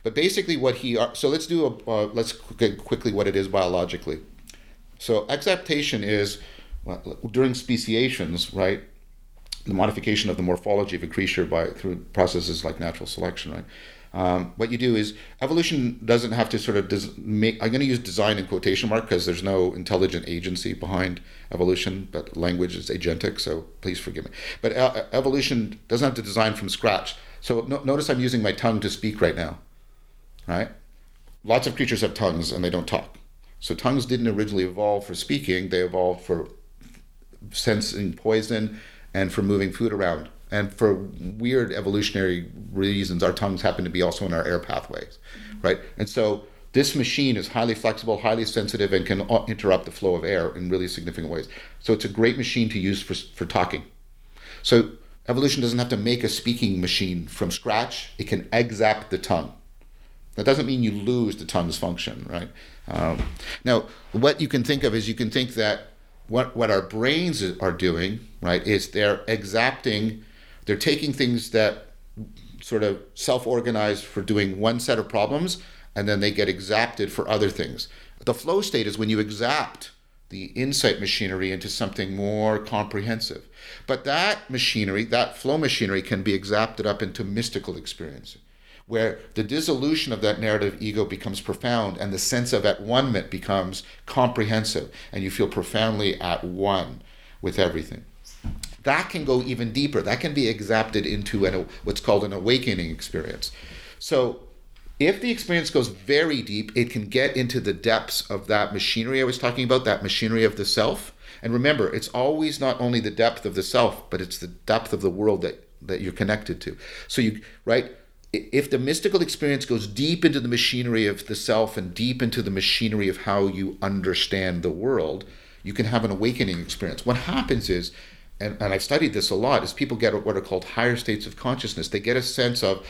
But basically, what he are, so let's do a, uh, let's quickly what it is biologically. So exaptation is, well, during speciations, right, the modification of the morphology of a creature by through processes like natural selection, right? Um, what you do is, evolution doesn't have to sort of des- make. I'm going to use design in quotation mark because there's no intelligent agency behind evolution, but language is agentic, so please forgive me. But uh, evolution doesn't have to design from scratch. So no- notice I'm using my tongue to speak right now, right? Lots of creatures have tongues and they don't talk. So tongues didn't originally evolve for speaking; they evolved for sensing poison and for moving food around. And for weird evolutionary reasons, our tongues happen to be also in our air pathways, mm-hmm. right? And so this machine is highly flexible, highly sensitive, and can interrupt the flow of air in really significant ways. So it's a great machine to use for, for talking. So evolution doesn't have to make a speaking machine from scratch. It can exapt the tongue. That doesn't mean you lose the tongue's function, right? Um, now, what you can think of is you can think that What what our brains are doing, right, is they're exapting, they're taking things that sort of self-organized for doing one set of problems, and then they get exapted for other things. The flow state is when you exapt the insight machinery into something more comprehensive. But that machinery, that flow machinery, can be exapted up into mystical experience, where the dissolution of that narrative ego becomes profound and the sense of at one-ment becomes comprehensive, and you feel profoundly at one with everything. That can go even deeper. That can be exapted into an, what's called an awakening experience. So if the experience goes very deep, it can get into the depths of that machinery I was talking about, that machinery of the self. And remember, it's always not only the depth of the self, but it's the depth of the world that, that you're connected to. So you, right? If the mystical experience goes deep into the machinery of the self and deep into the machinery of how you understand the world, you can have an awakening experience. What happens is, and, and I've studied this a lot, is people get what are called higher states of consciousness. They get a sense of,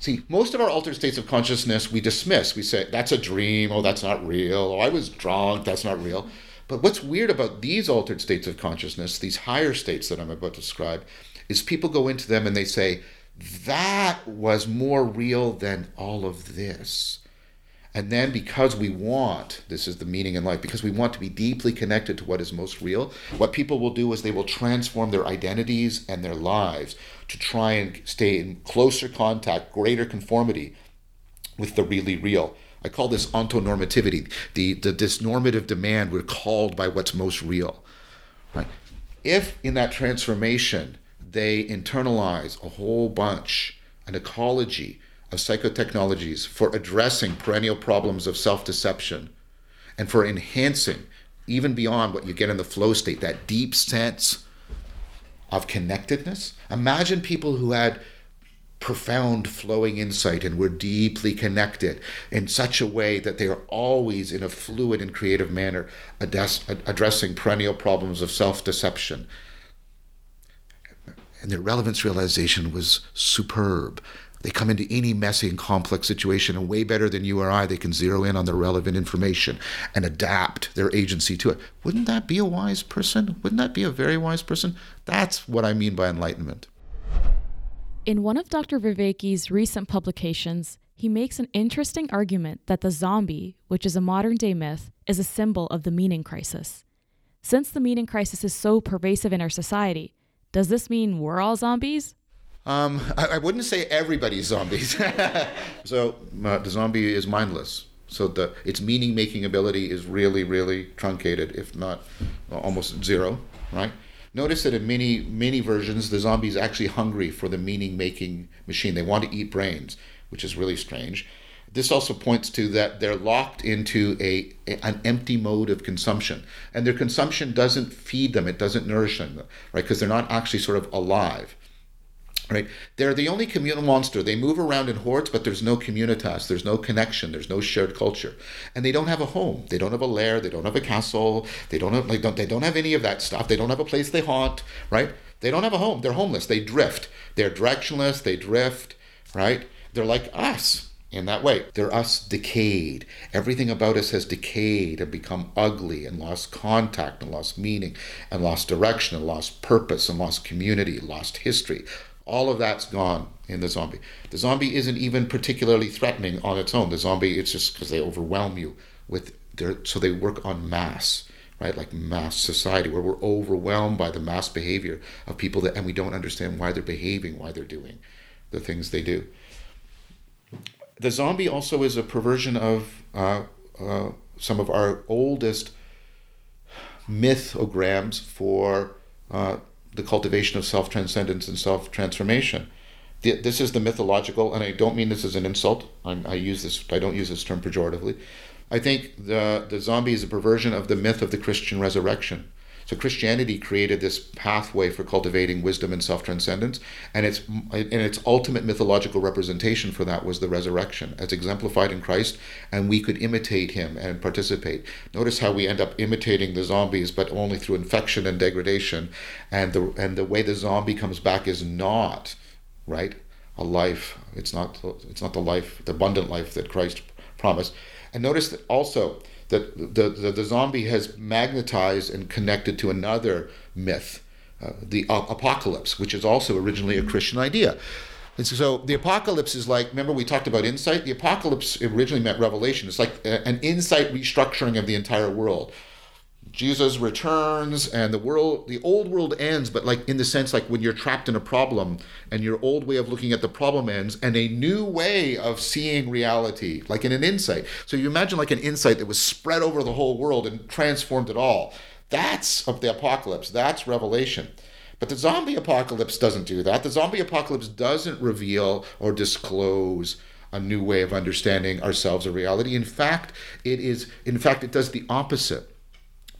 see, most of our altered states of consciousness we dismiss. We say, that's a dream, oh, that's not real, oh, I was drunk, that's not real. But what's weird about these altered states of consciousness, these higher states that I'm about to describe, is people go into them and they say, that was more real than all of this. And then because we want, this is the meaning in life, because we want to be deeply connected to what is most real, what people will do is they will transform their identities and their lives to try and stay in closer contact, greater conformity with the really real. I call this ontonormativity, the, the this normative demand we're called by what's most real. Right? If in that transformation they internalize a whole bunch, an ecology of psychotechnologies for addressing perennial problems of self-deception and for enhancing, even beyond what you get in the flow state, that deep sense of connectedness. Imagine people who had profound flowing insight and were deeply connected in such a way that they are always in a fluid and creative manner address, addressing perennial problems of self-deception. And their relevance realization was superb. They come into any messy and complex situation, and way better than you or I, they can zero in on their relevant information and adapt their agency to it. Wouldn't that be a wise person? Wouldn't that be a very wise person? That's what I mean by enlightenment. In one of Doctor Vervaeke's recent publications, he makes an interesting argument that the zombie, which is a modern-day myth, is a symbol of the meaning crisis. Since the meaning crisis is so pervasive in our society, does this mean we're all zombies? Um, I, I wouldn't say everybody's zombies. So uh, the zombie is mindless. So the its meaning-making ability is really, really truncated, if not well, almost zero, right? Notice that in many, many versions, the zombie is actually hungry for the meaning-making machine. They want to eat brains, which is really strange. This also points to that they're locked into a, a an empty mode of consumption, and their consumption doesn't feed them, it doesn't nourish them, right? Because they're not actually sort of alive. Right? They're the only communal monster. They move around in hordes, but there's no communitas. There's no connection. There's no shared culture, and they don't have a home. They don't have a lair. They don't have a castle. They don't have. They don't. They don't have any of that stuff. They don't have a place they haunt. Right? They don't have a home. They're homeless. They drift. They're directionless. They drift. Right? They're like us in that way. They're us decayed. Everything about us has decayed and become ugly and lost contact and lost meaning and lost direction and lost purpose and lost community, lost history. All of that's gone in the zombie. The zombie isn't even particularly threatening on its own. The zombie, it's just because they overwhelm you with their, so they work on mass, right? Like mass society, where we're overwhelmed by the mass behavior of people that, and we don't understand why they're behaving, why they're doing the things they do. The zombie also is a perversion of uh, uh, some of our oldest mythograms for uh, the cultivation of self-transcendence and self-transformation. This is the mythological, and I don't mean this as an insult. I'm, I use this. I don't use this term pejoratively. I think the, the zombie is a perversion of the myth of the Christian resurrection. So Christianity created this pathway for cultivating wisdom and self-transcendence, and its and its ultimate mythological representation for that was the resurrection, as exemplified in Christ, and we could imitate him and participate. Notice how we end up imitating the zombies, but only through infection and degradation, and the and the way the zombie comes back is not, right, a life. It's not it's not the life, the abundant life that Christ promised. And notice that also that the, the, the zombie has magnetized and connected to another myth, uh, the uh, apocalypse, which is also originally a Christian idea. And so the apocalypse is like, remember we talked about insight? The apocalypse originally meant revelation. It's like an insight restructuring of the entire world. Jesus returns and the world, the old world ends, but like in the sense like when you're trapped in a problem and your old way of looking at the problem ends and a new way of seeing reality, like in an insight. So you imagine like an insight that was spread over the whole world and transformed it all. That's of the apocalypse. That's revelation. But the zombie apocalypse doesn't do that. The zombie apocalypse doesn't reveal or disclose a new way of understanding ourselves or reality. In fact, it is, in fact, it does the opposite.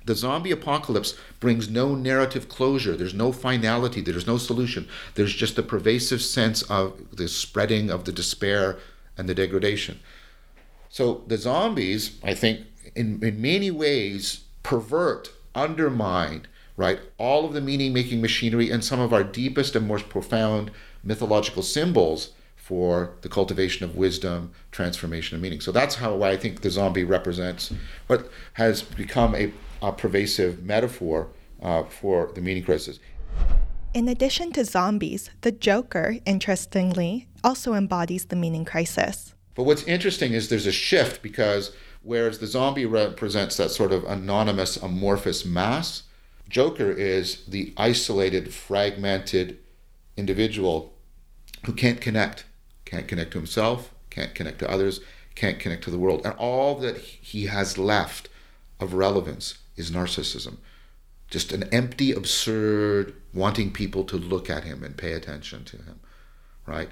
The zombie apocalypse brings no narrative closure. There's no finality. There's no solution. There's just a pervasive sense of the spreading of the despair and the degradation. So the zombies, I think, in, in many ways, pervert, undermine, right, all of the meaning-making machinery and some of our deepest and most profound mythological symbols for the cultivation of wisdom, transformation of meaning. So that's how I think the zombie represents what has become a a pervasive metaphor uh, for the meaning crisis. In addition to zombies, the Joker, interestingly, also embodies the meaning crisis. But what's interesting is there's a shift because whereas the zombie represents that sort of anonymous, amorphous mass, Joker is the isolated, fragmented individual who can't connect, can't connect to himself, can't connect to others, can't connect to the world. And all that he has left of relevance is narcissism. Just an empty, absurd, wanting people to look at him and pay attention to him, right?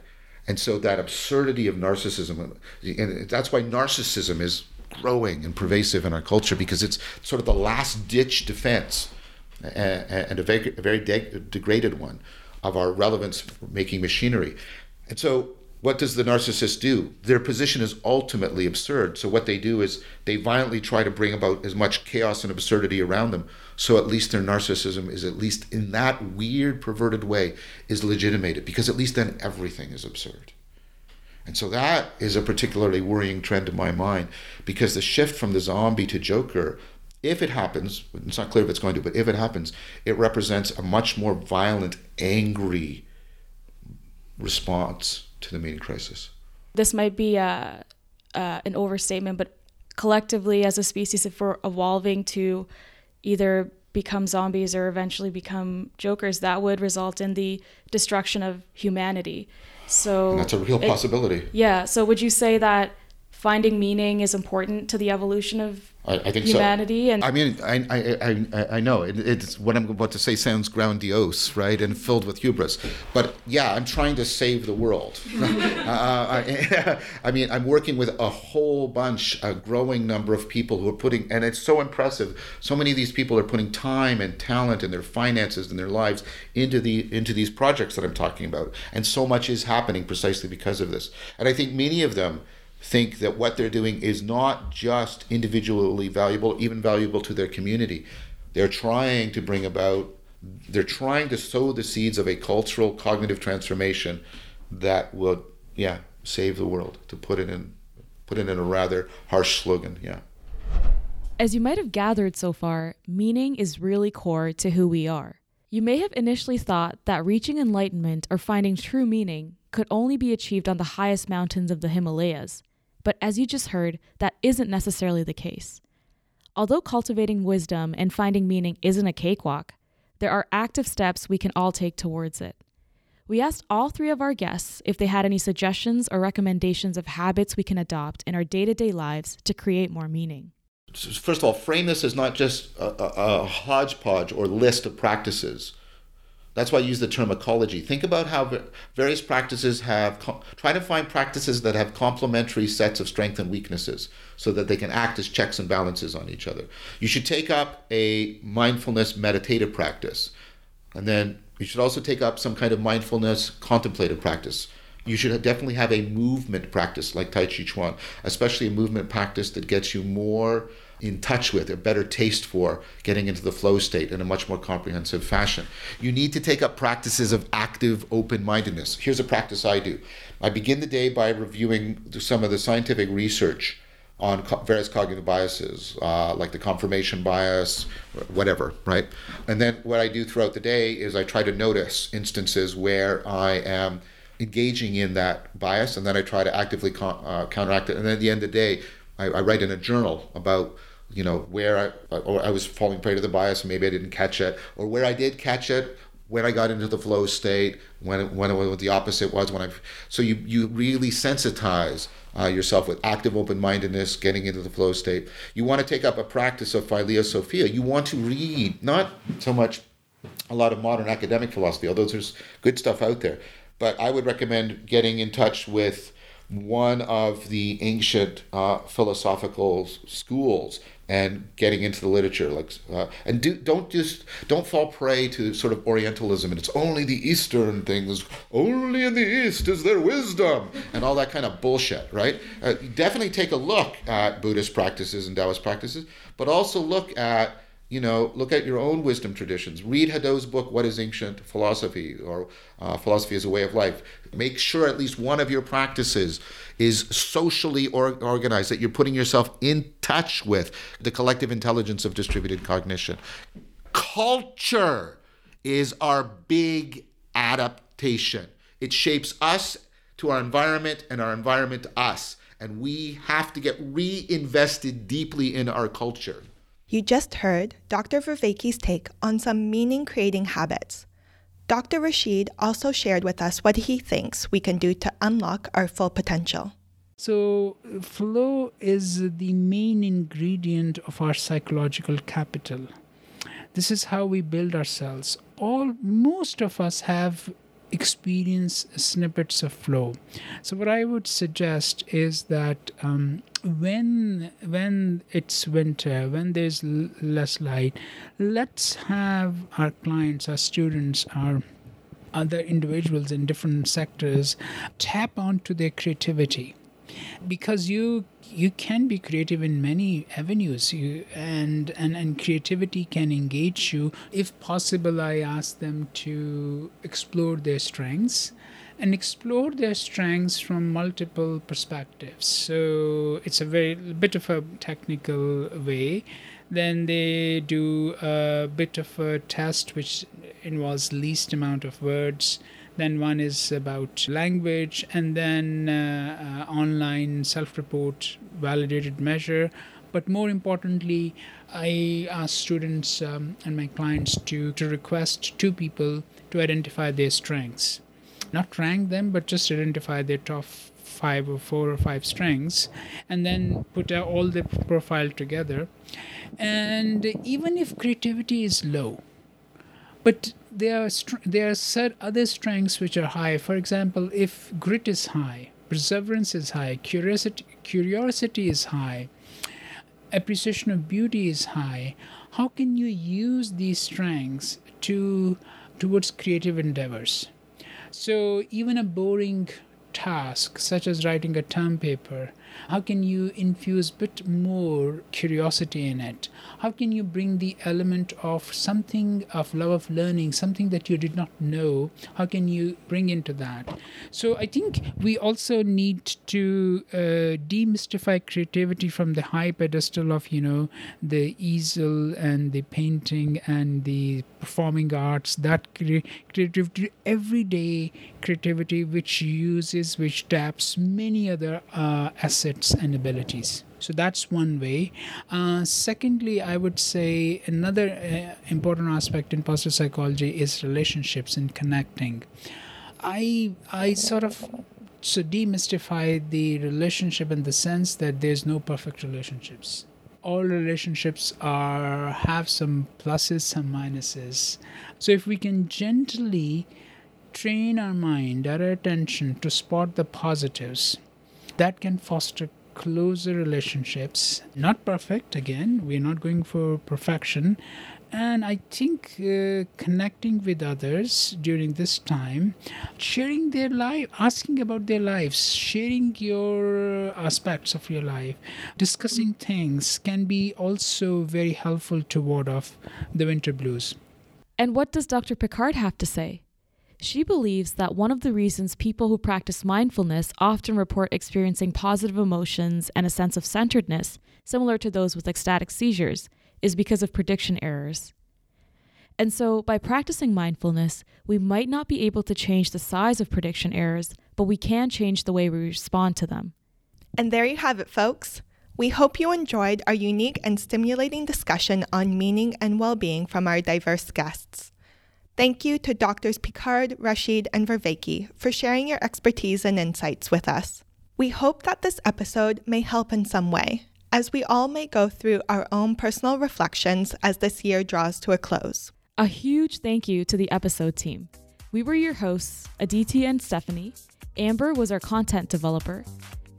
And so that absurdity of narcissism, and that's why narcissism is growing and pervasive in our culture, because it's sort of the last-ditch defense and a very de- degraded one of our relevance-making machinery. And so what does the narcissist do? Their position is ultimately absurd. So what they do is they violently try to bring about as much chaos and absurdity around them. So at least their narcissism is, at least in that weird, perverted way, is legitimated, because at least then everything is absurd. And so that is a particularly worrying trend in my mind, because the shift from the zombie to Joker, if it happens, it's not clear if it's going to, but if it happens, it represents a much more violent, angry response to the meaning crisis. This might be uh, uh, an overstatement, but collectively as a species, if we're evolving to either become zombies or eventually become Jokers, that would result in the destruction of humanity. So and that's a real it, possibility. Yeah. So would you say that finding meaning is important to the evolution of I, I think humanity? So. And I mean, I I I, I know it, it's what I'm about to say sounds grandiose, right, and filled with hubris. But yeah, I'm trying to save the world. uh, I, I mean, I'm working with a whole bunch, a growing number of people who are putting, and it's so impressive. So many of these people are putting time and talent and their finances and their lives into the into these projects that I'm talking about, and so much is happening precisely because of this. And I think many of them think that what they're doing is not just individually valuable, even valuable to their community. They're trying to bring about, they're trying to sow the seeds of a cultural cognitive transformation that will, yeah, save the world, to put it in, put it in a rather harsh slogan, yeah. As you might have gathered so far, meaning is really core to who we are. You may have initially thought that reaching enlightenment or finding true meaning could only be achieved on the highest mountains of the Himalayas. But as you just heard, that isn't necessarily the case. Although cultivating wisdom and finding meaning isn't a cakewalk, there are active steps we can all take towards it. We asked all three of our guests if they had any suggestions or recommendations of habits we can adopt in our day-to-day lives to create more meaning. First of all, frame this as not just a, a, a hodgepodge or list of practices. That's why I use the term ecology. Think about how various practices have, try to find practices that have complementary sets of strengths and weaknesses so that they can act as checks and balances on each other. You should take up a mindfulness meditative practice. And then you should also take up some kind of mindfulness contemplative practice. You should definitely have a movement practice like Tai Chi Chuan, especially a movement practice that gets you more in touch with, a better taste for getting into the flow state in a much more comprehensive fashion. You need to take up practices of active open-mindedness. Here's a practice I do. I begin the day by reviewing some of the scientific research on co- various cognitive biases, uh, like the confirmation bias, whatever, right? And then what I do throughout the day is I try to notice instances where I am engaging in that bias, and then I try to actively con- uh, counteract it. And then at the end of the day, I, I write in a journal about, you know, where I, or I was falling prey to the bias and maybe I didn't catch it, or where I did catch it, when I got into the flow state, when it, when it, what the opposite was, when I, so you, you really sensitize uh, yourself with active open-mindedness, getting into the flow state. You want to take up a practice of Philea Sophia. You want to read, not so much a lot of modern academic philosophy, although there's good stuff out there, but I would recommend getting in touch with one of the ancient uh, philosophical schools and getting into the literature, like, uh, and do, don't just don't fall prey to sort of Orientalism and it's only the Eastern things, only in the East is there wisdom and all that kind of bullshit, right? Uh, definitely take a look at Buddhist practices and Taoist practices, but also look at, you know, look at your own wisdom traditions. Read Hadot's book, What is Ancient Philosophy? Or uh, Philosophy as a Way of Life. Make sure at least one of your practices is socially or- organized, that you're putting yourself in touch with the collective intelligence of distributed cognition. Culture is our big adaptation. It shapes us to our environment and our environment to us. And we have to get reinvested deeply in our culture. You just heard Doctor Vervaeke's take on some meaning-creating habits. Doctor Rashid also shared with us what he thinks we can do to unlock our full potential. So flow is the main ingredient of our psychological capital. This is how we build ourselves. All, most of us have experience snippets of flow. So what I would suggest is that um, when when it's winter, when there's l- less light, let's have our clients, our students, our other individuals in different sectors tap onto their creativity, because you you can be creative in many avenues, you, and, and and creativity can engage you. If possible, I ask them to explore their strengths and explore their strengths from multiple perspectives. So it's a very bit of a technical way. Then they do a bit of a test which involves least amount of words. Then one is about language, and then uh, uh, online self-report, validated measure. But more importantly, I ask students um, and my clients to, to request two people to identify their strengths. Not rank them, but just identify their top five or four or five strengths, and then put all the profile together. And even if creativity is low, but there are there are certain other strengths which are high. For example, if grit is high, perseverance is high, curiosity curiosity is high, appreciation of beauty is high. How can you use these strengths to towards creative endeavors? So even a boring task, such as writing a term paper, how can you infuse a bit more curiosity in it? How can you bring the element of something of love of learning, something that you did not know? How can you bring into that? So I think we also need to uh, demystify creativity from the high pedestal of, you know, the easel and the painting and the performing arts, that cre- creativity, everyday creativity, which uses, which taps many other uh, assets and abilities. So that's one way. Uh, secondly, I would say another uh, important aspect in positive psychology is relationships and connecting. I I sort of so demystify the relationship in the sense that there's no perfect relationships. All relationships are have some pluses, some minuses. So if we can gently train our mind, our attention to spot the positives, that can foster closer relationships. Not perfect, again, we're not going for perfection. And I think uh, connecting with others during this time, sharing their life, asking about their lives, sharing your aspects of your life, discussing things can be also very helpful to ward off the winter blues. And what does Doctor Picard have to say? She believes that one of the reasons people who practice mindfulness often report experiencing positive emotions and a sense of centeredness, similar to those with ecstatic seizures, is because of prediction errors. And so by practicing mindfulness, we might not be able to change the size of prediction errors, but we can change the way we respond to them. And there you have it, folks. We hope you enjoyed our unique and stimulating discussion on meaning and well-being from our diverse guests. Thank you to Doctors Picard, Rashid, and Vervaeke for sharing your expertise and insights with us. We hope that this episode may help in some way, as we all may go through our own personal reflections as this year draws to a close. A huge thank you to the episode team. We were your hosts, Aditi and Stephanie. Amber was our content developer.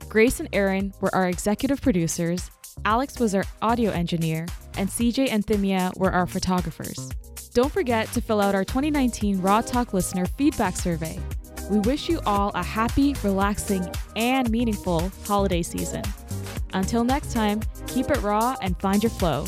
Grace and Aaron were our executive producers. Alex was our audio engineer. And C J and Thimia were our photographers. Don't forget to fill out our twenty nineteen Raw Talk Listener Feedback Survey. We wish you all a happy, relaxing, and meaningful holiday season. Until next time, keep it raw and find your flow.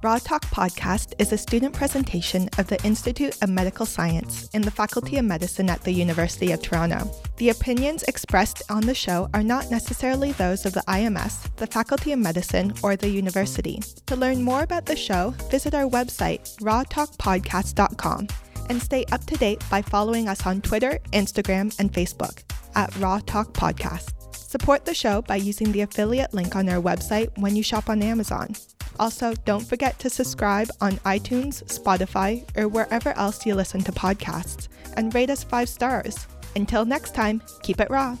Raw Talk Podcast is a student presentation of the Institute of Medical Science in the Faculty of Medicine at the University of Toronto. The opinions expressed on the show are not necessarily those of the I M S, the Faculty of Medicine, or the university. To learn more about the show, visit our website, raw talk podcast dot com, and stay up to date by following us on Twitter, Instagram, and Facebook at Raw Talk Podcast. Support the show by using the affiliate link on our website when you shop on Amazon. Also, don't forget to subscribe on iTunes, Spotify, or wherever else you listen to podcasts, and rate us five stars. Until next time, keep it raw.